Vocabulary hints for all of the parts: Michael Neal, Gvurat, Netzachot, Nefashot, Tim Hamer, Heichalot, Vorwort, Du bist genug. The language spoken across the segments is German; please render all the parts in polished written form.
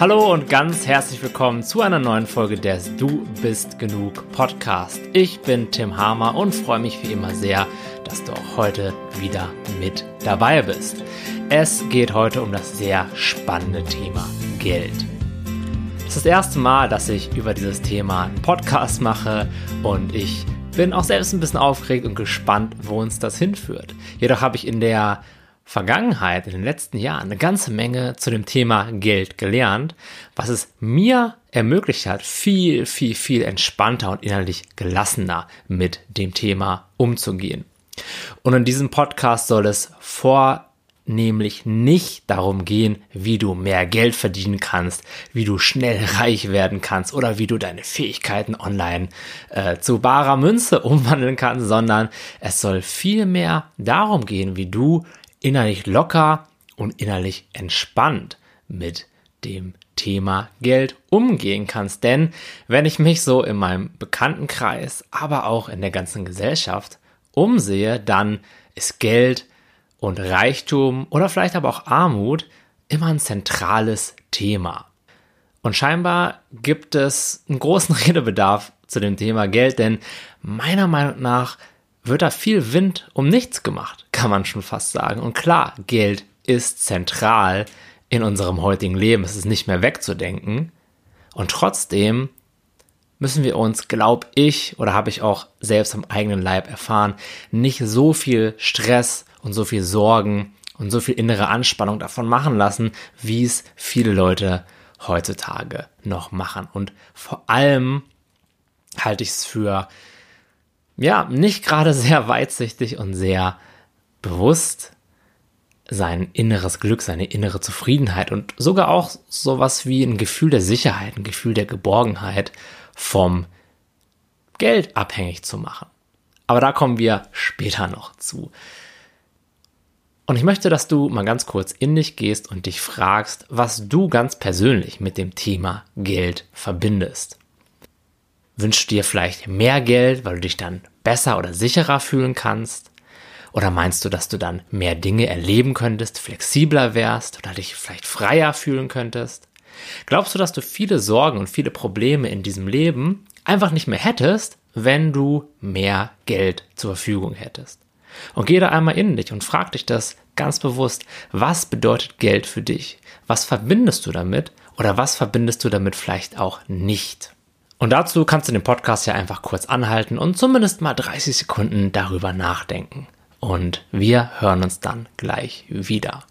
Hallo und ganz herzlich willkommen zu einer neuen Folge des Du bist genug Podcast. Ich bin Tim Hamer und freue mich wie immer sehr, dass du auch heute wieder mit dabei bist. Es geht heute um das sehr spannende Thema Geld. Es ist das erste Mal, dass ich über dieses Thema einen Podcast mache und ich bin auch selbst ein bisschen aufgeregt und gespannt, wo uns das hinführt. Jedoch habe ich in der Vergangenheit, in den letzten Jahren, eine ganze Menge zu dem Thema Geld gelernt, was es mir ermöglicht hat, viel entspannter und innerlich gelassener mit dem Thema umzugehen. Und in diesem Podcast soll es vornehmlich nicht darum gehen, wie du mehr Geld verdienen kannst, wie du schnell reich werden kannst oder wie du deine Fähigkeiten online zu barer Münze umwandeln kannst, sondern es soll vielmehr darum gehen, wie du innerlich locker und innerlich entspannt mit dem Thema Geld umgehen kannst. Denn wenn ich mich so in meinem Bekanntenkreis, aber auch in der ganzen Gesellschaft umsehe, dann ist Geld und Reichtum oder vielleicht aber auch Armut immer ein zentrales Thema. Und scheinbar gibt es einen großen Redebedarf zu dem Thema Geld, denn meiner Meinung nach wird da viel Wind um nichts gemacht, kann man schon fast sagen. Und klar, Geld ist zentral in unserem heutigen Leben. Es ist nicht mehr wegzudenken. Und trotzdem müssen wir uns, glaube ich, oder habe ich auch selbst am eigenen Leib erfahren, nicht so viel Stress und so viel Sorgen und so viel innere Anspannung davon machen lassen, wie es viele Leute heutzutage noch machen. Und vor allem halte ich es für nicht gerade sehr weitsichtig und sehr bewusst, sein inneres Glück, seine innere Zufriedenheit und sogar auch sowas wie ein Gefühl der Sicherheit, ein Gefühl der Geborgenheit vom Geld abhängig zu machen. Aber da kommen wir später noch zu. Und ich möchte, dass du mal ganz kurz in dich gehst und dich fragst, was du ganz persönlich mit dem Thema Geld verbindest. Wünschst du dir vielleicht mehr Geld, weil du dich dann besser oder sicherer fühlen kannst? Oder meinst du, dass du dann mehr Dinge erleben könntest, flexibler wärst oder dich vielleicht freier fühlen könntest? Glaubst du, dass du viele Sorgen und viele Probleme in diesem Leben einfach nicht mehr hättest, wenn du mehr Geld zur Verfügung hättest? Und geh da einmal in dich und frag dich das ganz bewusst. Was bedeutet Geld für dich? Was verbindest du damit oder was verbindest du damit vielleicht auch nicht? Und dazu kannst du den Podcast ja einfach kurz anhalten und zumindest mal 30 Sekunden darüber nachdenken. Und wir hören uns dann gleich wieder.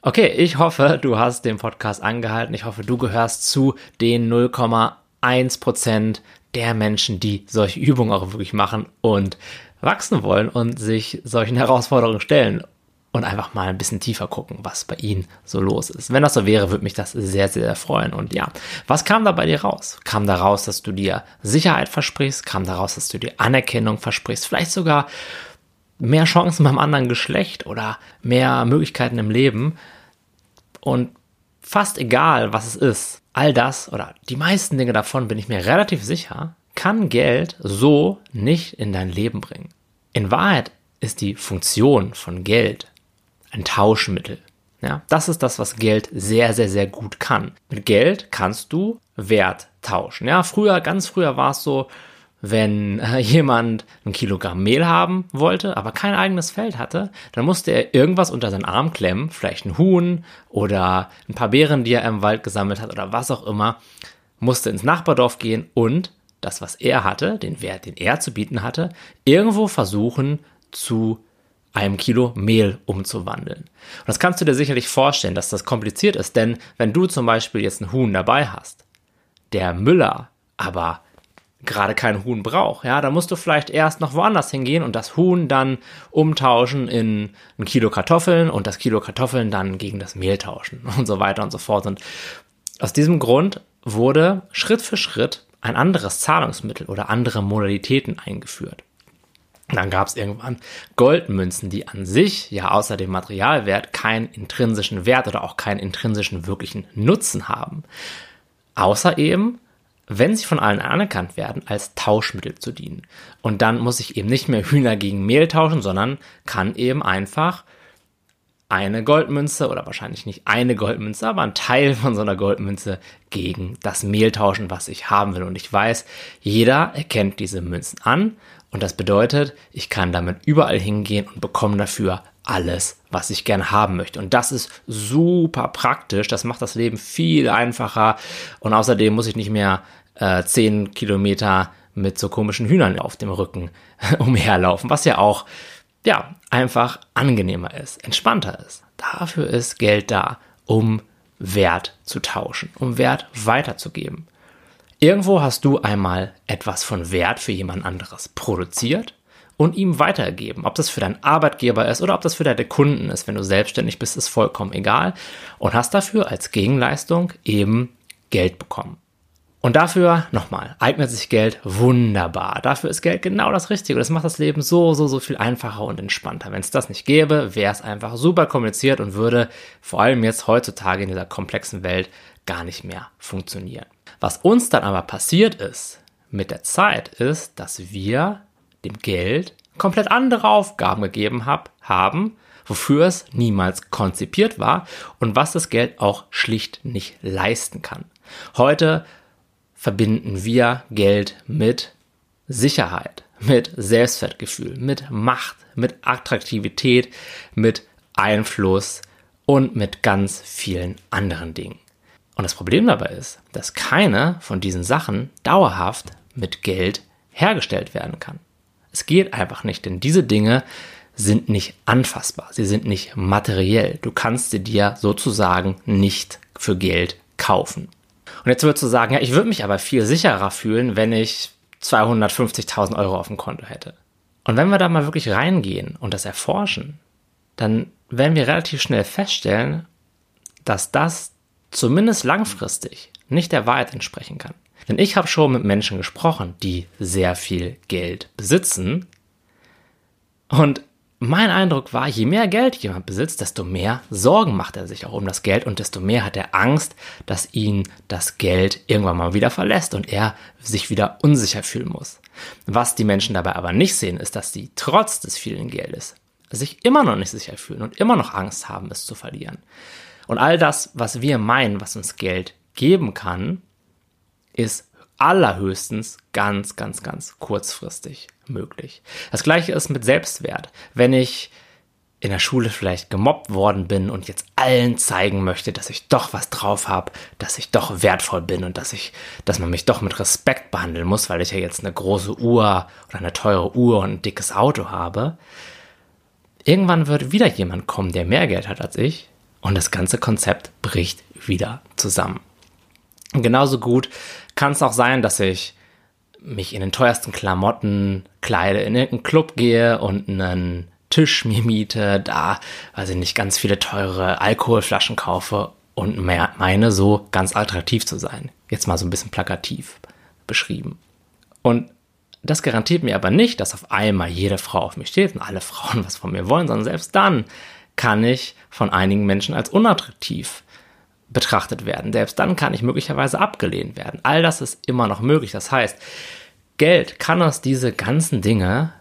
Okay, ich hoffe, du hast den Podcast angehalten. Ich hoffe, du gehörst zu den 0,1% der Menschen, die solche Übungen auch wirklich machen und wachsen wollen und sich solchen Herausforderungen stellen und einfach mal ein bisschen tiefer gucken, was bei ihnen so los ist. Wenn das so wäre, würde mich das sehr, sehr freuen. Und ja, was kam da bei dir raus? Kam da raus, dass du dir Sicherheit versprichst? Kam da raus, dass du dir Anerkennung versprichst? Vielleicht sogar mehr Chancen beim anderen Geschlecht oder mehr Möglichkeiten im Leben? Und fast egal, was es ist, all das oder die meisten Dinge davon, bin ich mir relativ sicher, kann Geld so nicht in dein Leben bringen. In Wahrheit ist die Funktion von Geld ein Tauschmittel. Ja, das ist das, was Geld sehr, sehr, sehr gut kann. Mit Geld kannst du Wert tauschen. Ja, ganz früher war es so, wenn jemand ein Kilogramm Mehl haben wollte, aber kein eigenes Feld hatte, dann musste er irgendwas unter seinen Arm klemmen, vielleicht ein Huhn oder ein paar Beeren, die er im Wald gesammelt hat oder was auch immer, musste ins Nachbardorf gehen und das, was er hatte, den Wert, den er zu bieten hatte, irgendwo versuchen zu einem Kilo Mehl umzuwandeln. Und das kannst du dir sicherlich vorstellen, dass das kompliziert ist, denn wenn du zum Beispiel jetzt ein Huhn dabei hast, der Müller aber gerade kein Huhn braucht, ja, dann musst du vielleicht erst noch woanders hingehen und das Huhn dann umtauschen in ein Kilo Kartoffeln und das Kilo Kartoffeln dann gegen das Mehl tauschen und so weiter und so fort. Und aus diesem Grund wurde Schritt für Schritt ein anderes Zahlungsmittel oder andere Modalitäten eingeführt. Dann gab es irgendwann Goldmünzen, die an sich ja außer dem Materialwert keinen intrinsischen Wert oder auch keinen intrinsischen wirklichen Nutzen haben. Außer eben, wenn sie von allen anerkannt werden, als Tauschmittel zu dienen. Und dann muss ich eben nicht mehr Hühner gegen Mehl tauschen, sondern kann eben einfach eine Goldmünze oder wahrscheinlich nicht eine Goldmünze, aber ein Teil von so einer Goldmünze gegen das Mehl tauschen, was ich haben will. Und ich weiß, jeder erkennt diese Münzen an und das bedeutet, ich kann damit überall hingehen und bekomme dafür alles, was ich gerne haben möchte. Und das ist super praktisch, das macht das Leben viel einfacher und außerdem muss ich nicht mehr 10 Kilometer mit so komischen Hühnern auf dem Rücken umherlaufen, was ja auch einfach angenehmer ist, entspannter ist. Dafür ist Geld da, um Wert zu tauschen, um Wert weiterzugeben. Irgendwo hast du einmal etwas von Wert für jemand anderes produziert und ihm weitergeben. Ob das für deinen Arbeitgeber ist oder ob das für deine Kunden ist, wenn du selbstständig bist, ist vollkommen egal. Und hast dafür als Gegenleistung eben Geld bekommen. Und dafür, nochmal, eignet sich Geld wunderbar. Dafür ist Geld genau das Richtige. Das macht das Leben so viel einfacher und entspannter. Wenn es das nicht gäbe, wäre es einfach super kompliziert und würde vor allem jetzt heutzutage in dieser komplexen Welt gar nicht mehr funktionieren. Was uns dann aber passiert ist mit der Zeit, ist, dass wir dem Geld komplett andere Aufgaben gegeben haben, wofür es niemals konzipiert war und was das Geld auch schlicht nicht leisten kann. Heute verbinden wir Geld mit Sicherheit, mit Selbstwertgefühl, mit Macht, mit Attraktivität, mit Einfluss und mit ganz vielen anderen Dingen. Und das Problem dabei ist, dass keine von diesen Sachen dauerhaft mit Geld hergestellt werden kann. Es geht einfach nicht, denn diese Dinge sind nicht anfassbar, sie sind nicht materiell. Du kannst sie dir sozusagen nicht für Geld kaufen. Und jetzt würdest du sagen, ja, ich würde mich aber viel sicherer fühlen, wenn ich 250.000 Euro auf dem Konto hätte. Und wenn wir da mal wirklich reingehen und das erforschen, dann werden wir relativ schnell feststellen, dass das zumindest langfristig nicht der Wahrheit entsprechen kann. Denn ich habe schon mit Menschen gesprochen, die sehr viel Geld besitzen. Und mein Eindruck war, je mehr Geld jemand besitzt, desto mehr Sorgen macht er sich auch um das Geld und desto mehr hat er Angst, dass ihn das Geld irgendwann mal wieder verlässt und er sich wieder unsicher fühlen muss. Was die Menschen dabei aber nicht sehen, ist, dass sie trotz des vielen Geldes sich immer noch nicht sicher fühlen und immer noch Angst haben, es zu verlieren. Und all das, was wir meinen, was uns Geld geben kann, ist allerhöchstens ganz kurzfristig möglich. Das Gleiche ist mit Selbstwert. Wenn ich in der Schule vielleicht gemobbt worden bin und jetzt allen zeigen möchte, dass ich doch was drauf habe, dass ich doch wertvoll bin und dass man mich doch mit Respekt behandeln muss, weil ich ja jetzt eine große Uhr oder eine teure Uhr und ein dickes Auto habe. Irgendwann wird wieder jemand kommen, der mehr Geld hat als ich und das ganze Konzept bricht wieder zusammen. Und genauso gut kann es auch sein, dass ich mich in den teuersten Klamotten kleide, in irgendeinen Club gehe und einen Tisch mir miete, da, weiß ich nicht, ganz viele teure Alkoholflaschen kaufe und meine so ganz attraktiv zu sein. Jetzt mal so ein bisschen plakativ beschrieben. Und das garantiert mir aber nicht, dass auf einmal jede Frau auf mich steht und alle Frauen was von mir wollen, sondern selbst dann kann ich von einigen Menschen als unattraktiv betrachtet werden. Selbst dann kann ich möglicherweise abgelehnt werden. All das ist immer noch möglich. Das heißt, Geld kann uns diese ganzen Dinge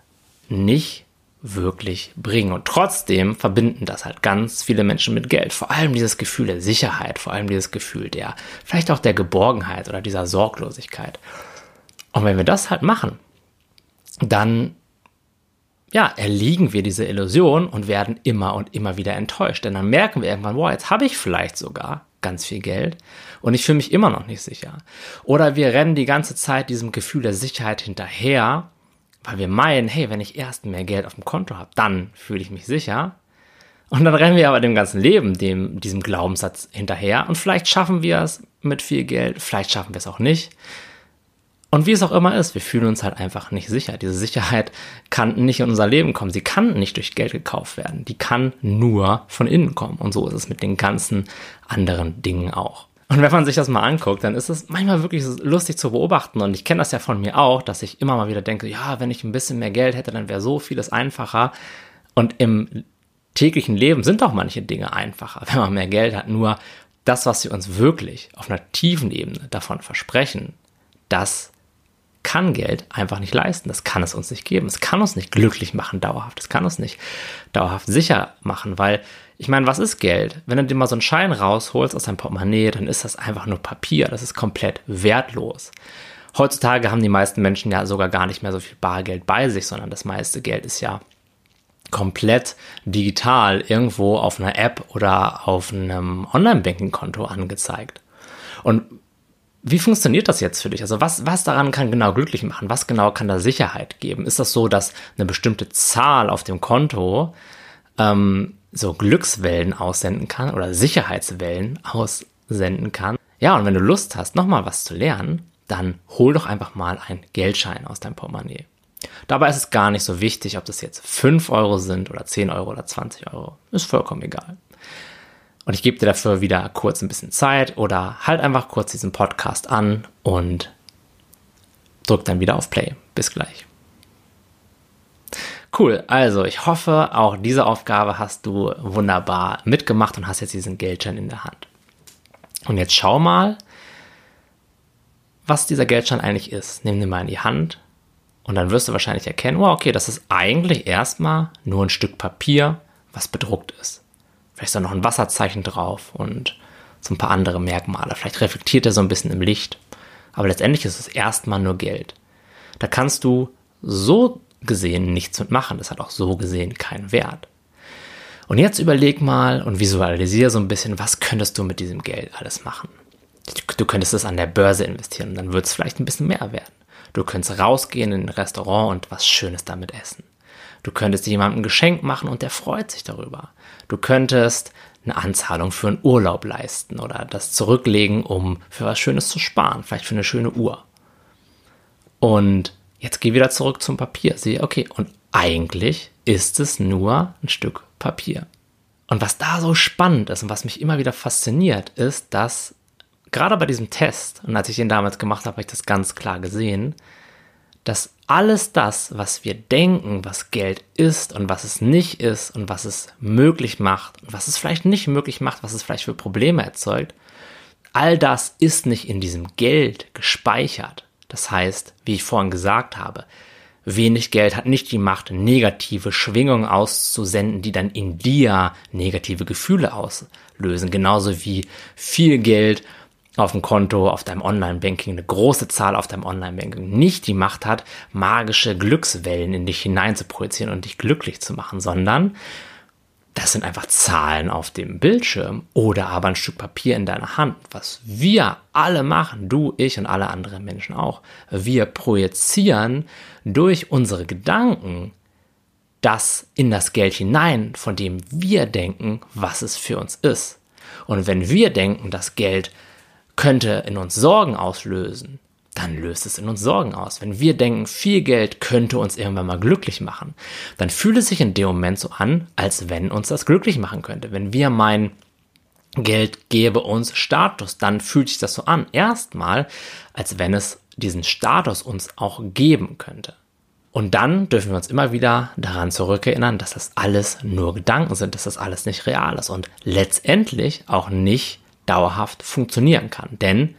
nicht wirklich bringen. Und trotzdem verbinden das halt ganz viele Menschen mit Geld. Vor allem dieses Gefühl der Sicherheit, vor allem dieses Gefühl der, vielleicht auch der Geborgenheit oder dieser Sorglosigkeit. Und wenn wir das halt machen, dann erliegen wir diese Illusion und werden immer und immer wieder enttäuscht. Denn dann merken wir irgendwann, wow, jetzt habe ich vielleicht sogar ganz viel Geld und ich fühle mich immer noch nicht sicher. Oder wir rennen die ganze Zeit diesem Gefühl der Sicherheit hinterher, weil wir meinen, hey, wenn ich erst mehr Geld auf dem Konto habe, dann fühle ich mich sicher. Und dann rennen wir aber dem ganzen Leben, diesem Glaubenssatz hinterher und vielleicht schaffen wir es mit viel Geld, vielleicht schaffen wir es auch nicht. Und wie es auch immer ist, wir fühlen uns halt einfach nicht sicher. Diese Sicherheit kann nicht in unser Leben kommen. Sie kann nicht durch Geld gekauft werden. Die kann nur von innen kommen. Und so ist es mit den ganzen anderen Dingen auch. Und wenn man sich das mal anguckt, dann ist es manchmal wirklich lustig zu beobachten. Und ich kenne das ja von mir auch, dass ich immer mal wieder denke, ja, wenn ich ein bisschen mehr Geld hätte, dann wäre so vieles einfacher. Und im täglichen Leben sind doch manche Dinge einfacher, wenn man mehr Geld hat. Nur das, was wir uns wirklich auf einer tiefen Ebene davon versprechen, das kann Geld einfach nicht leisten, das kann es uns nicht geben, es kann uns nicht glücklich machen dauerhaft, es kann uns nicht dauerhaft sicher machen, weil Ich meine, was ist Geld? Wenn du dir mal so einen Schein rausholst aus deinem Portemonnaie, dann ist das einfach nur Papier. Das ist komplett wertlos. Heutzutage haben die meisten Menschen ja sogar gar nicht mehr so viel Bargeld bei sich, sondern das meiste Geld ist ja komplett digital irgendwo auf einer App oder auf einem Online-Banking-Konto angezeigt. Und wie funktioniert das jetzt für dich? Also was daran kann genau glücklich machen? Was genau kann da Sicherheit geben? Ist das so, dass eine bestimmte Zahl auf dem Konto so Glückswellen aussenden kann oder Sicherheitswellen aussenden kann? Ja, und wenn du Lust hast, nochmal was zu lernen, dann hol doch einfach mal einen Geldschein aus deinem Portemonnaie. Dabei ist es gar nicht so wichtig, ob das jetzt 5 Euro sind oder 10 Euro oder 20 Euro. Ist vollkommen egal. Und ich gebe dir dafür wieder kurz ein bisschen Zeit oder halt einfach kurz diesen Podcast an und drück dann wieder auf Play. Bis gleich. Cool, also ich hoffe, auch diese Aufgabe hast du wunderbar mitgemacht und hast jetzt diesen Geldschein in der Hand. Und jetzt schau mal, was dieser Geldschein eigentlich ist. Nimm den mal in die Hand und dann wirst du wahrscheinlich erkennen, wow, okay, das ist eigentlich erstmal nur ein Stück Papier, was bedruckt ist. Vielleicht ist da noch ein Wasserzeichen drauf und so ein paar andere Merkmale. Vielleicht reflektiert er so ein bisschen im Licht. Aber letztendlich ist es erstmal nur Geld. Da kannst du so gesehen nichts mitmachen. Das hat auch so gesehen keinen Wert. Und jetzt überleg mal und visualisiere so ein bisschen, was könntest du mit diesem Geld alles machen? Du könntest es an der Börse investieren und dann wird es vielleicht ein bisschen mehr werden. Du könntest rausgehen in ein Restaurant und was Schönes damit essen. Du könntest jemandem ein Geschenk machen und der freut sich darüber. Du könntest eine Anzahlung für einen Urlaub leisten oder das zurücklegen, um für was Schönes zu sparen, vielleicht für eine schöne Uhr. Und jetzt geh wieder zurück zum Papier. Sieh, okay, und eigentlich ist es nur ein Stück Papier. Und was da so spannend ist und was mich immer wieder fasziniert, ist, dass gerade bei diesem Test, und als ich den damals gemacht habe, habe ich das ganz klar gesehen, dass alles das, was wir denken, was Geld ist und was es nicht ist und was es möglich macht und was es vielleicht nicht möglich macht, was es vielleicht für Probleme erzeugt, all das ist nicht in diesem Geld gespeichert. Das heißt, wie ich vorhin gesagt habe, wenig Geld hat nicht die Macht, negative Schwingungen auszusenden, die dann in dir negative Gefühle auslösen. Genauso wie viel Geld auf dem Konto, auf deinem Online-Banking, eine große Zahl auf deinem Online-Banking nicht die Macht hat, magische Glückswellen in dich hinein zu projizieren und dich glücklich zu machen, sondern das sind einfach Zahlen auf dem Bildschirm oder aber ein Stück Papier in deiner Hand, was wir alle machen, du, ich und alle anderen Menschen auch. Wir projizieren durch unsere Gedanken das in das Geld hinein, von dem wir denken, was es für uns ist. Und wenn wir denken, das Geld könnte in uns Sorgen auslösen, dann löst es in uns Sorgen aus. Wenn wir denken, viel Geld könnte uns irgendwann mal glücklich machen, dann fühlt es sich in dem Moment so an, als wenn uns das glücklich machen könnte. Wenn wir meinen, Geld gäbe uns Status, dann fühlt sich das so an. Erstmal, als wenn es diesen Status uns auch geben könnte. Und dann dürfen wir uns immer wieder daran zurückerinnern, dass das alles nur Gedanken sind, dass das alles nicht real ist und letztendlich auch nicht dauerhaft funktionieren kann. Denn,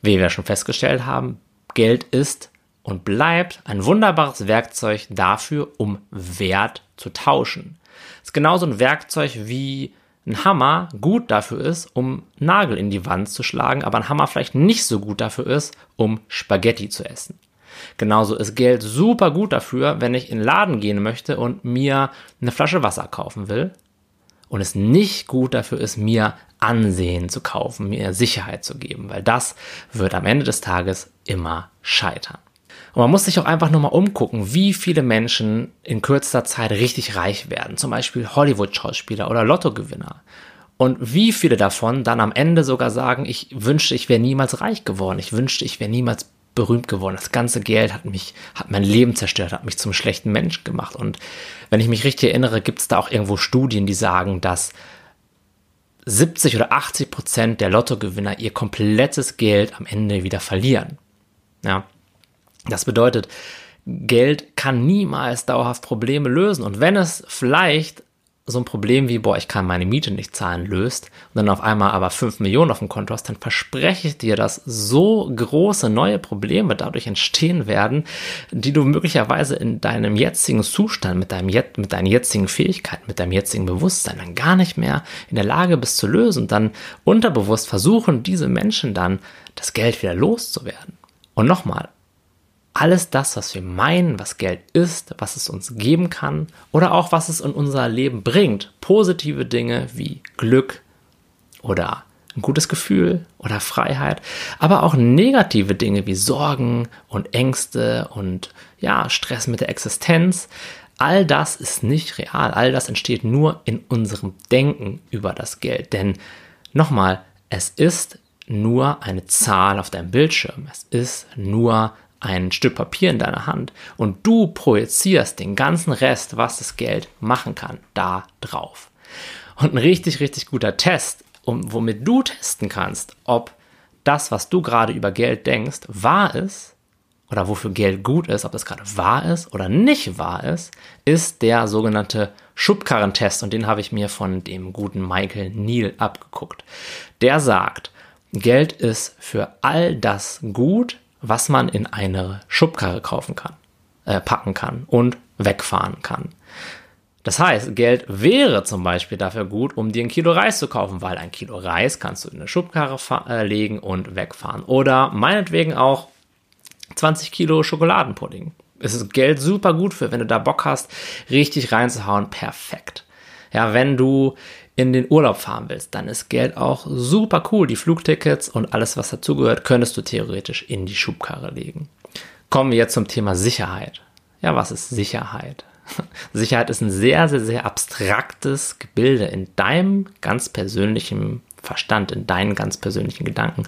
wie wir schon festgestellt haben, Geld ist und bleibt ein wunderbares Werkzeug dafür, um Wert zu tauschen. Es ist genauso ein Werkzeug wie ein Hammer gut dafür ist, um Nagel in die Wand zu schlagen, aber ein Hammer vielleicht nicht so gut dafür ist, um Spaghetti zu essen. Genauso ist Geld super gut dafür, wenn ich in den Laden gehen möchte und mir eine Flasche Wasser kaufen will. Und es nicht gut dafür ist, mir Ansehen zu kaufen, mir Sicherheit zu geben, weil das wird am Ende des Tages immer scheitern. Und man muss sich auch einfach nur mal umgucken, wie viele Menschen in kürzester Zeit richtig reich werden, zum Beispiel Hollywood-Schauspieler oder Lottogewinner. Und wie viele davon dann am Ende sogar sagen, ich wünschte, ich wäre niemals reich geworden, ich wünschte, ich wäre niemals berühmt geworden. Das ganze Geld hat mein Leben zerstört, hat mich zum schlechten Mensch gemacht. Und wenn ich mich richtig erinnere, gibt es da auch irgendwo Studien, die sagen, dass 70 oder 80% der Lottogewinner ihr komplettes Geld am Ende wieder verlieren. Ja, das bedeutet, Geld kann niemals dauerhaft Probleme lösen. Und wenn es vielleicht so ein Problem wie, boah, ich kann meine Miete nicht zahlen, löst und dann auf einmal aber 5 Millionen auf dem Konto hast, dann verspreche ich dir, dass so große neue Probleme dadurch entstehen werden, die du möglicherweise in deinem jetzigen Zustand, mit deinen jetzigen Fähigkeiten, mit deinem jetzigen Bewusstsein dann gar nicht mehr in der Lage bist zu lösen und dann unterbewusst versuchen diese Menschen dann, das Geld wieder loszuwerden. Und nochmal, alles das, was wir meinen, was Geld ist, was es uns geben kann oder auch was es in unser Leben bringt. Positive Dinge wie Glück oder ein gutes Gefühl oder Freiheit, aber auch negative Dinge wie Sorgen und Ängste und ja, Stress mit der Existenz. All das ist nicht real. All das entsteht nur in unserem Denken über das Geld. Denn nochmal, es ist nur eine Zahl auf deinem Bildschirm. Es ist nur ein Stück Papier in deiner Hand und du projizierst den ganzen Rest, was das Geld machen kann, da drauf. Und ein richtig, richtig guter Test, womit du testen kannst, ob das, was du gerade über Geld denkst, wahr ist oder wofür Geld gut ist, ob das gerade wahr ist oder nicht wahr ist der sogenannte Schubkarrentest und den habe ich mir von dem guten Michael Neal abgeguckt. Der sagt, Geld ist für all das gut, was man in eine Schubkarre packen kann und wegfahren kann. Das heißt, Geld wäre zum Beispiel dafür gut, um dir ein Kilo Reis zu kaufen, weil ein Kilo Reis kannst du in eine Schubkarre legen und wegfahren. Oder meinetwegen auch 20 Kilo Schokoladenpudding. Es ist Geld super gut für, wenn du da Bock hast, richtig reinzuhauen, perfekt. Ja, wenn du in den Urlaub fahren willst, dann ist Geld auch super cool. Die Flugtickets und alles, was dazugehört, könntest du theoretisch in die Schubkarre legen. Kommen wir jetzt zum Thema Sicherheit. Ja, was ist Sicherheit? Sicherheit ist ein sehr, sehr, sehr abstraktes Gebilde in deinem ganz persönlichen Verstand, in deinen ganz persönlichen Gedanken.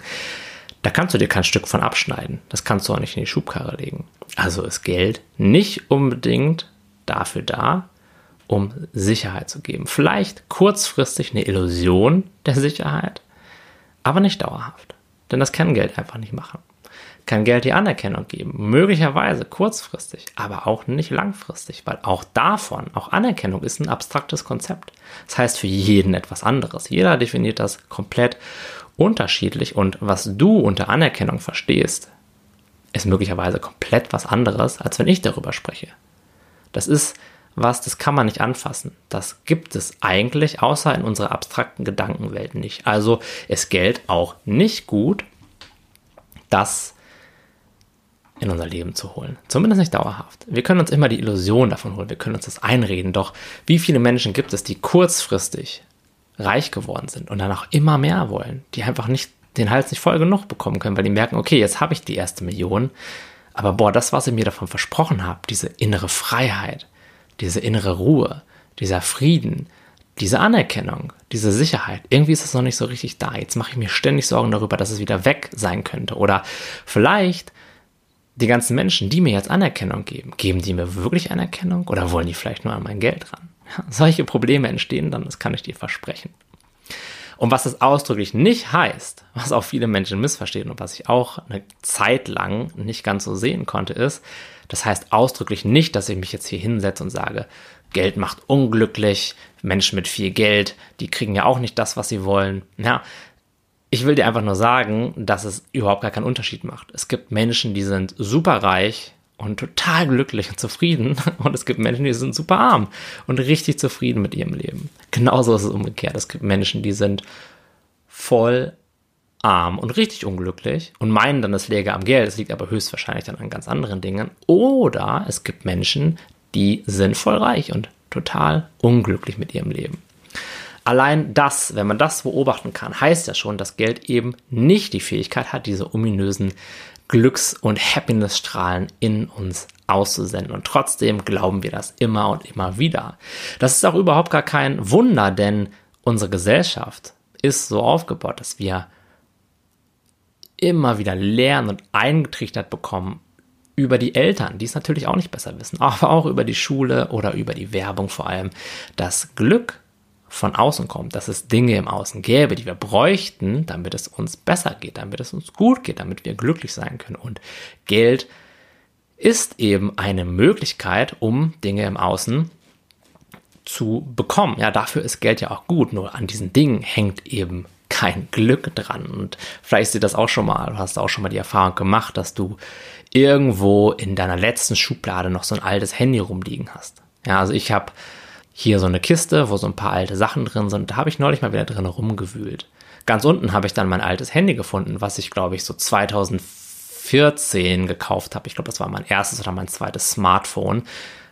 Da kannst du dir kein Stück von abschneiden. Das kannst du auch nicht in die Schubkarre legen. Also ist Geld nicht unbedingt dafür da, um Sicherheit zu geben. Vielleicht kurzfristig eine Illusion der Sicherheit, aber nicht dauerhaft. Denn das kann Geld einfach nicht machen. Kann Geld die Anerkennung geben, möglicherweise kurzfristig, aber auch nicht langfristig, weil auch davon, auch Anerkennung ist ein abstraktes Konzept. Das heißt für jeden etwas anderes. Jeder definiert das komplett unterschiedlich und was du unter Anerkennung verstehst, ist möglicherweise komplett was anderes, als wenn ich darüber spreche. Das kann man nicht anfassen. Das gibt es eigentlich außer in unserer abstrakten Gedankenwelt nicht. Also ist Geld auch nicht gut, das in unser Leben zu holen. Zumindest nicht dauerhaft. Wir können uns immer die Illusion davon holen. Wir können uns das einreden. Doch wie viele Menschen gibt es, die kurzfristig reich geworden sind und dann auch immer mehr wollen, die einfach nicht den Hals nicht voll genug bekommen können, weil die merken, okay, jetzt habe ich die erste Million, aber boah, das, was ich mir davon versprochen habe, diese innere Freiheit, diese innere Ruhe, dieser Frieden, diese Anerkennung, diese Sicherheit. Irgendwie ist es noch nicht so richtig da. Jetzt mache ich mir ständig Sorgen darüber, dass es wieder weg sein könnte. Oder vielleicht die ganzen Menschen, die mir jetzt Anerkennung geben. Geben die mir wirklich Anerkennung oder wollen die vielleicht nur an mein Geld ran? Ja, solche Probleme entstehen dann, das kann ich dir versprechen. Und was das ausdrücklich nicht heißt, was auch viele Menschen missverstehen und was ich auch eine Zeit lang nicht ganz so sehen konnte, ist, das heißt ausdrücklich nicht, dass ich mich jetzt hier hinsetze und sage, Geld macht unglücklich, Menschen mit viel Geld, die kriegen ja auch nicht das, was sie wollen. Ja, ich will dir einfach nur sagen, dass es überhaupt gar keinen Unterschied macht. Es gibt Menschen, die sind super reich und total glücklich und zufrieden. Und es gibt Menschen, die sind super arm und richtig zufrieden mit ihrem Leben. Genauso ist es umgekehrt. Es gibt Menschen, die sind voll arm und richtig unglücklich und meinen dann, es läge am Geld. Es liegt aber höchstwahrscheinlich dann an ganz anderen Dingen. Oder es gibt Menschen, die sind voll reich und total unglücklich mit ihrem Leben. Allein das, wenn man das beobachten kann, heißt ja schon, dass Geld eben nicht die Fähigkeit hat, diese ominösen Glücks- und Happiness-Strahlen in uns auszusenden. Und trotzdem glauben wir das immer und immer wieder. Das ist auch überhaupt gar kein Wunder, denn unsere Gesellschaft ist so aufgebaut, dass wir immer wieder lernen und eingetrichtert bekommen über die Eltern, die es natürlich auch nicht besser wissen, aber auch über die Schule oder über die Werbung vor allem, dass Glück von außen kommt, dass es Dinge im Außen gäbe, die wir bräuchten, damit es uns besser geht, damit es uns gut geht, damit wir glücklich sein können. Und Geld ist eben eine Möglichkeit, um Dinge im Außen zu bekommen. Ja, dafür ist Geld ja auch gut, nur an diesen Dingen hängt eben kein Glück dran. Und vielleicht ist dir das auch schon mal, hast auch schon mal die Erfahrung gemacht, dass du irgendwo in deiner letzten Schublade noch so ein altes Handy rumliegen hast. Ja, also ich habe hier so eine Kiste, wo so ein paar alte Sachen drin sind. Da habe ich neulich mal wieder drin rumgewühlt. Ganz unten habe ich dann mein altes Handy gefunden, was ich, glaube ich, so 2014 gekauft habe. Ich glaube, das war mein erstes oder mein zweites Smartphone,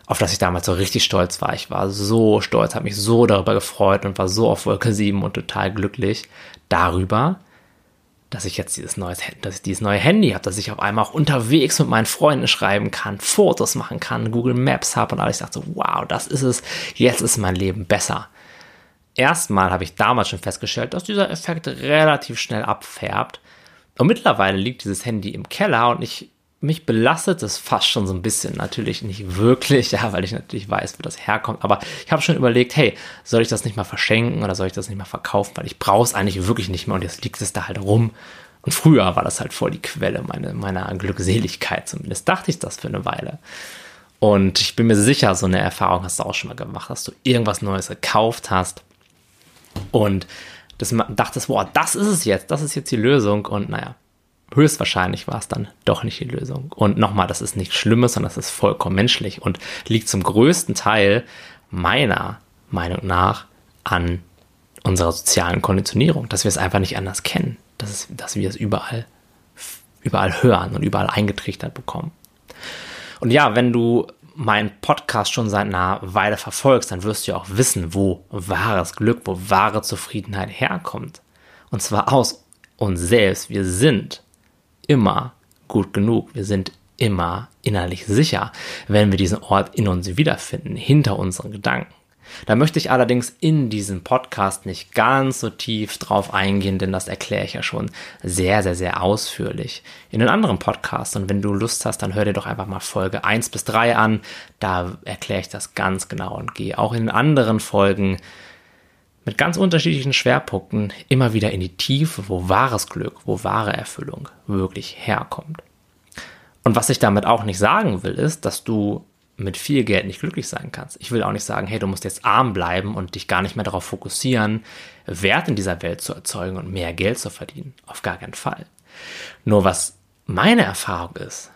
auf das ich damals so richtig stolz war. Ich war so stolz, habe mich so darüber gefreut und war so auf Wolke 7 und total glücklich darüber, dass ich jetzt dieses neue Handy habe, dass ich auf einmal auch unterwegs mit meinen Freunden schreiben kann, Fotos machen kann, Google Maps habe und alles. Ich dachte so, wow, das ist es, jetzt ist mein Leben besser. Erstmal habe ich damals schon festgestellt, dass dieser Effekt relativ schnell abfärbt. Und mittlerweile liegt dieses Handy im Keller und mich belastet es fast schon so ein bisschen. Natürlich nicht wirklich, ja, weil ich natürlich weiß, wo das herkommt. Aber ich habe schon überlegt, hey, soll ich das nicht mal verschenken oder soll ich das nicht mal verkaufen? Weil ich brauche es eigentlich wirklich nicht mehr und jetzt liegt es da halt rum. Und früher war das halt voll die Quelle meiner Glückseligkeit. Zumindest dachte ich das für eine Weile. Und ich bin mir sicher, so eine Erfahrung hast du auch schon mal gemacht, dass du irgendwas Neues gekauft hast und das dachtest, wow, das ist jetzt die Lösung. Und naja, höchstwahrscheinlich war es dann doch nicht die Lösung. Und nochmal, das ist nichts Schlimmes, sondern das ist vollkommen menschlich und liegt zum größten Teil meiner Meinung nach an unserer sozialen Konditionierung, dass wir es einfach nicht anders kennen, dass wir es überall hören und überall eingetrichtert bekommen. Und ja, wenn du meinen Podcast schon seit einer Weile verfolgst, dann wirst du ja auch wissen, wo wahres Glück, wo wahre Zufriedenheit herkommt. Und zwar aus uns selbst. Wir sind immer gut genug. Wir sind immer innerlich sicher, wenn wir diesen Ort in uns wiederfinden, hinter unseren Gedanken. Da möchte ich allerdings in diesem Podcast nicht ganz so tief drauf eingehen, denn das erkläre ich ja schon sehr, sehr, sehr ausführlich in den anderen Podcasts. Und wenn du Lust hast, dann hör dir doch einfach mal Folge 1-3 an. Da erkläre ich das ganz genau und gehe auch in den anderen Folgen mit ganz unterschiedlichen Schwerpunkten immer wieder in die Tiefe, wo wahres Glück, wo wahre Erfüllung wirklich herkommt. Und was ich damit auch nicht sagen will, ist, dass du mit viel Geld nicht glücklich sein kannst. Ich will auch nicht sagen, hey, du musst jetzt arm bleiben und dich gar nicht mehr darauf fokussieren, Wert in dieser Welt zu erzeugen und mehr Geld zu verdienen. Auf gar keinen Fall. Nur was meine Erfahrung ist,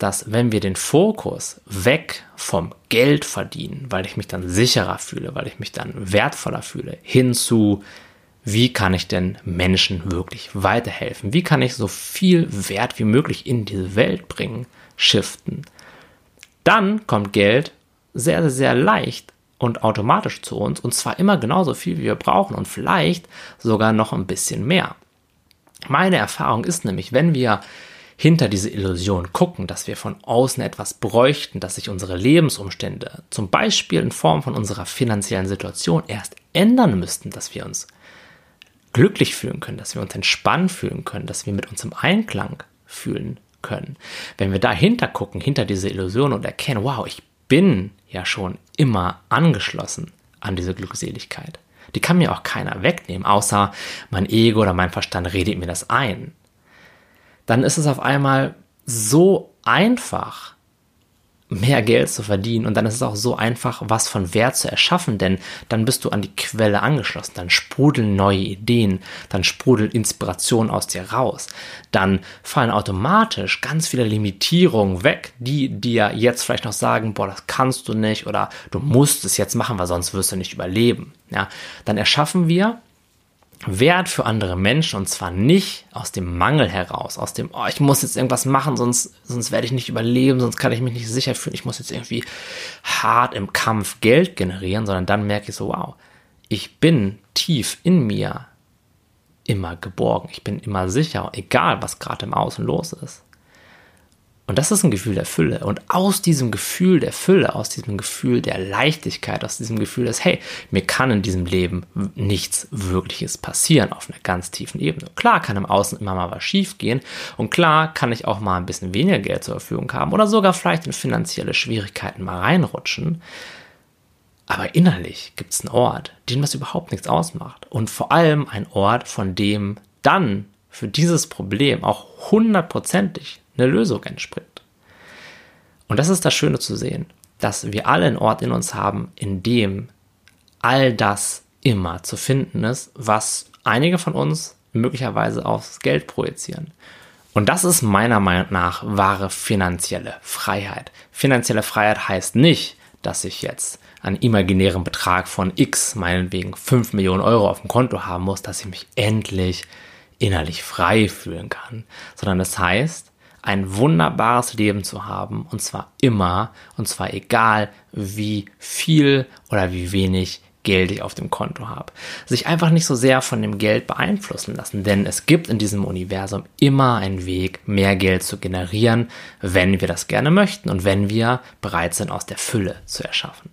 dass wenn wir den Fokus weg vom Geld verdienen, weil ich mich dann sicherer fühle, weil ich mich dann wertvoller fühle, hin zu, wie kann ich denn Menschen wirklich weiterhelfen? Wie kann ich so viel Wert wie möglich in diese Welt bringen, shiften? Dann kommt Geld sehr, sehr, sehr leicht und automatisch zu uns und zwar immer genauso viel, wie wir brauchen und vielleicht sogar noch ein bisschen mehr. Meine Erfahrung ist nämlich, wenn wir hinter diese Illusion gucken, dass wir von außen etwas bräuchten, dass sich unsere Lebensumstände, zum Beispiel in Form von unserer finanziellen Situation, erst ändern müssten, dass wir uns glücklich fühlen können, dass wir uns entspannt fühlen können, dass wir mit uns im Einklang fühlen können. Wenn wir dahinter gucken, hinter diese Illusion und erkennen, wow, ich bin ja schon immer angeschlossen an diese Glückseligkeit. Die kann mir auch keiner wegnehmen, außer mein Ego oder mein Verstand redet mir das ein. Dann ist es auf einmal so einfach, mehr Geld zu verdienen und dann ist es auch so einfach, was von Wert zu erschaffen, denn dann bist du an die Quelle angeschlossen, dann sprudeln neue Ideen, dann sprudelt Inspiration aus dir raus, dann fallen automatisch ganz viele Limitierungen weg, die dir jetzt vielleicht noch sagen, boah, das kannst du nicht oder du musst es jetzt machen, weil sonst wirst du nicht überleben. Ja, dann erschaffen wir Wert für andere Menschen und zwar nicht aus dem Mangel heraus, aus dem, oh, ich muss jetzt irgendwas machen, sonst werde ich nicht überleben, sonst kann ich mich nicht sicher fühlen, ich muss jetzt irgendwie hart im Kampf Geld generieren, sondern dann merke ich so, wow, ich bin tief in mir immer geborgen, ich bin immer sicher, egal was gerade im Außen los ist. Und das ist ein Gefühl der Fülle. Und aus diesem Gefühl der Fülle, aus diesem Gefühl der Leichtigkeit, aus diesem Gefühl, dass, hey, mir kann in diesem Leben nichts Wirkliches passieren auf einer ganz tiefen Ebene. Klar kann im Außen immer mal was schief gehen und klar kann ich auch mal ein bisschen weniger Geld zur Verfügung haben oder sogar vielleicht in finanzielle Schwierigkeiten mal reinrutschen. Aber innerlich gibt es einen Ort, dem das überhaupt nichts ausmacht. Und vor allem ein Ort, von dem dann für dieses Problem auch 100%ig eine Lösung entspringt. Und das ist das Schöne zu sehen, dass wir alle einen Ort in uns haben, in dem all das immer zu finden ist, was einige von uns möglicherweise aufs Geld projizieren. Und das ist meiner Meinung nach wahre finanzielle Freiheit. Finanzielle Freiheit heißt nicht, dass ich jetzt einen imaginären Betrag von X, meinetwegen 5 Millionen Euro auf dem Konto haben muss, dass ich mich endlich innerlich frei fühlen kann. Sondern das heißt, ein wunderbares Leben zu haben, und zwar immer, und zwar egal, wie viel oder wie wenig Geld ich auf dem Konto habe. Sich einfach nicht so sehr von dem Geld beeinflussen lassen, denn es gibt in diesem Universum immer einen Weg, mehr Geld zu generieren, wenn wir das gerne möchten und wenn wir bereit sind, aus der Fülle zu erschaffen.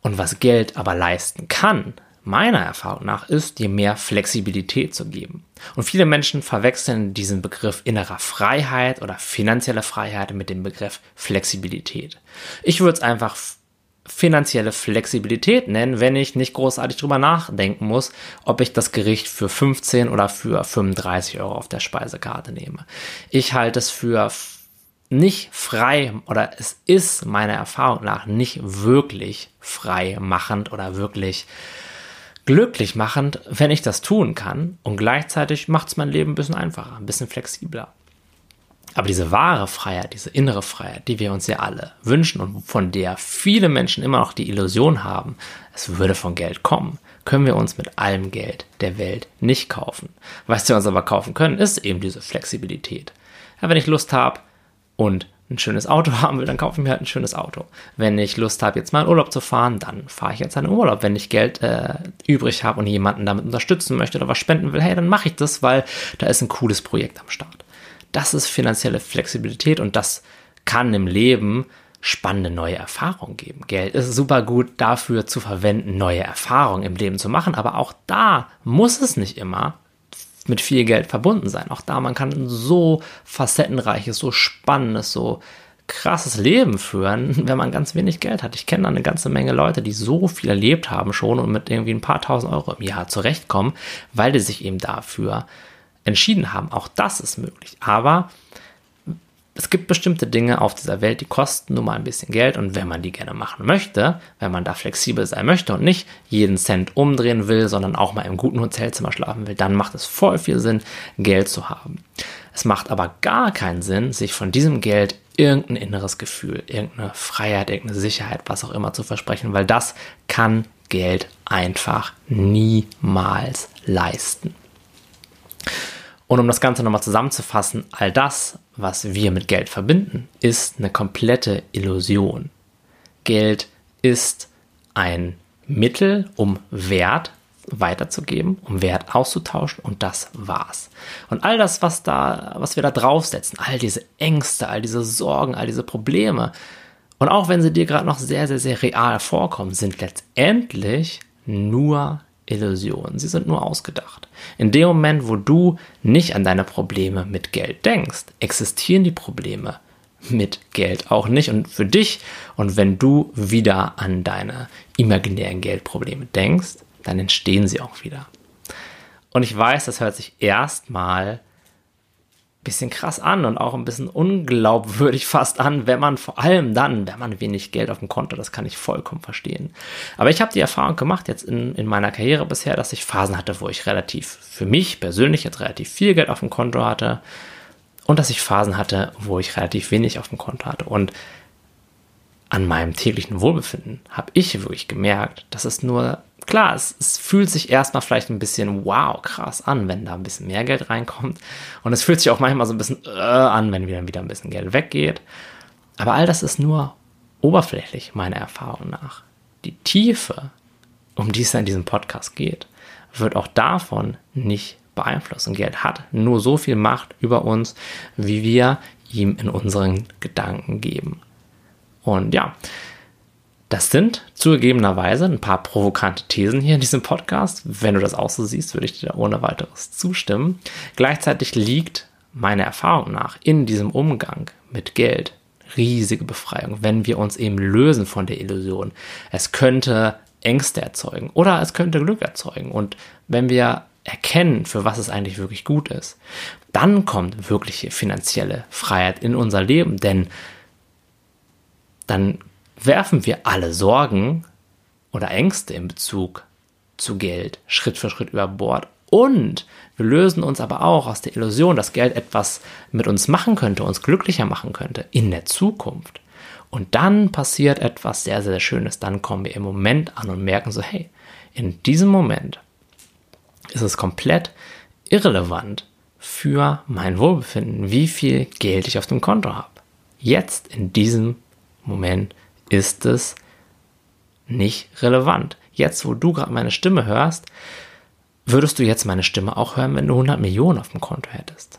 Und was Geld aber leisten kann, meiner Erfahrung nach, ist, dir mehr Flexibilität zu geben. Und viele Menschen verwechseln diesen Begriff innerer Freiheit oder finanzielle Freiheit mit dem Begriff Flexibilität. Ich würde es einfach finanzielle Flexibilität nennen, wenn ich nicht großartig drüber nachdenken muss, ob ich das Gericht für 15 oder für 35 Euro auf der Speisekarte nehme. Ich halte es für nicht frei, oder es ist meiner Erfahrung nach nicht wirklich freimachend oder wirklich glücklich machend, wenn ich das tun kann, und gleichzeitig macht es mein Leben ein bisschen einfacher, ein bisschen flexibler. Aber diese wahre Freiheit, diese innere Freiheit, die wir uns ja alle wünschen und von der viele Menschen immer noch die Illusion haben, es würde von Geld kommen, können wir uns mit allem Geld der Welt nicht kaufen. Was wir uns aber kaufen können, ist eben diese Flexibilität. Ja, wenn ich Lust habe und ein schönes Auto haben will, dann kaufe ich mir halt ein schönes Auto. Wenn ich Lust habe, jetzt mal in Urlaub zu fahren, dann fahre ich jetzt einen Urlaub. Wenn ich Geld übrig habe und jemanden damit unterstützen möchte oder was spenden will, hey, dann mache ich das, weil da ist ein cooles Projekt am Start. Das ist finanzielle Flexibilität, und das kann im Leben spannende neue Erfahrungen geben. Geld ist super gut dafür zu verwenden, neue Erfahrungen im Leben zu machen, aber auch da muss es nicht immer mit viel Geld verbunden sein. Auch da, man kann so facettenreiches, so spannendes, so krasses Leben führen, wenn man ganz wenig Geld hat. Ich kenne da eine ganze Menge Leute, die so viel erlebt haben schon und mit irgendwie ein paar tausend Euro im Jahr zurechtkommen, weil die sich eben dafür entschieden haben. Auch das ist möglich. Aber es gibt bestimmte Dinge auf dieser Welt, die kosten nun mal ein bisschen Geld, und wenn man die gerne machen möchte, wenn man da flexibel sein möchte und nicht jeden Cent umdrehen will, sondern auch mal im guten Hotelzimmer schlafen will, dann macht es voll viel Sinn, Geld zu haben. Es macht aber gar keinen Sinn, sich von diesem Geld irgendein inneres Gefühl, irgendeine Freiheit, irgendeine Sicherheit, was auch immer zu versprechen, weil das kann Geld einfach niemals leisten. Und um das Ganze nochmal zusammenzufassen, all das, was wir mit Geld verbinden, ist eine komplette Illusion. Geld ist ein Mittel, um Wert weiterzugeben, um Wert auszutauschen, und das war's. Und all das, was wir da draufsetzen, all diese Ängste, all diese Sorgen, all diese Probleme, und auch wenn sie dir gerade noch sehr, sehr, sehr real vorkommen, sind letztendlich nur Illusionen. Sie sind nur ausgedacht. In dem Moment, wo du nicht an deine Probleme mit Geld denkst, existieren die Probleme mit Geld auch nicht und für dich. Und wenn du wieder an deine imaginären Geldprobleme denkst, dann entstehen sie auch wieder. Und ich weiß, das hört sich erstmal an bisschen krass an und auch ein bisschen unglaubwürdig fast an, wenn man vor allem dann, wenn man wenig Geld auf dem Konto, das kann ich vollkommen verstehen. Aber ich habe die Erfahrung gemacht jetzt in meiner Karriere bisher, dass ich Phasen hatte, wo ich für mich persönlich relativ viel Geld auf dem Konto hatte, und dass ich Phasen hatte, wo ich relativ wenig auf dem Konto hatte. Und an meinem täglichen Wohlbefinden habe ich wirklich gemerkt, dass es nur, klar, es fühlt sich erstmal vielleicht ein bisschen wow, krass an, wenn da ein bisschen mehr Geld reinkommt. Und es fühlt sich auch manchmal so ein bisschen an, wenn wieder ein bisschen Geld weggeht. Aber all das ist nur oberflächlich, meiner Erfahrung nach. Die Tiefe, um die es in diesem Podcast geht, wird auch davon nicht beeinflusst. Und Geld hat nur so viel Macht über uns, wie wir ihm in unseren Gedanken geben. Und ja, das sind zugegebenerweise ein paar provokante Thesen hier in diesem Podcast. Wenn du das auch so siehst, würde ich dir da ohne weiteres zustimmen. Gleichzeitig liegt meiner Erfahrung nach in diesem Umgang mit Geld riesige Befreiung, wenn wir uns eben lösen von der Illusion. Es könnte Ängste erzeugen oder es könnte Glück erzeugen. Und wenn wir erkennen, für was es eigentlich wirklich gut ist, dann kommt wirkliche finanzielle Freiheit in unser Leben, denn dann werfen wir alle Sorgen oder Ängste in Bezug zu Geld Schritt für Schritt über Bord. Und wir lösen uns aber auch aus der Illusion, dass Geld etwas mit uns machen könnte, uns glücklicher machen könnte in der Zukunft. Und dann passiert etwas sehr, sehr Schönes. Dann kommen wir im Moment an und merken so, hey, in diesem Moment ist es komplett irrelevant für mein Wohlbefinden, wie viel Geld ich auf dem Konto habe. Jetzt, in diesem Moment, ist es nicht relevant. Jetzt, wo du gerade meine Stimme hörst, würdest du jetzt meine Stimme auch hören, wenn du 100 Millionen auf dem Konto hättest.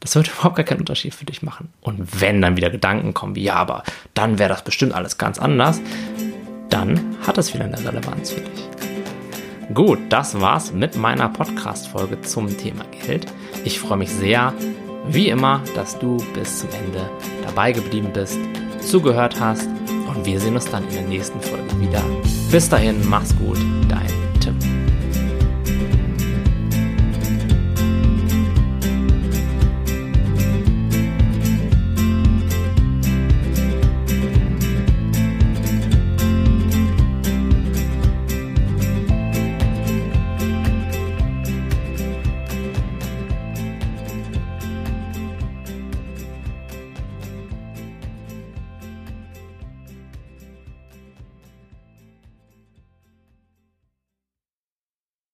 Das würde überhaupt gar keinen Unterschied für dich machen. Und wenn dann wieder Gedanken kommen, wie, ja, aber dann wäre das bestimmt alles ganz anders, dann hat es wieder eine Relevanz für dich. Gut, das war's mit meiner Podcast-Folge zum Thema Geld. Ich freue mich sehr, wie immer, dass du bis zum Ende dabei geblieben bist, zugehört hast und wir sehen uns dann in der nächsten Folge wieder. Bis dahin, mach's gut, dein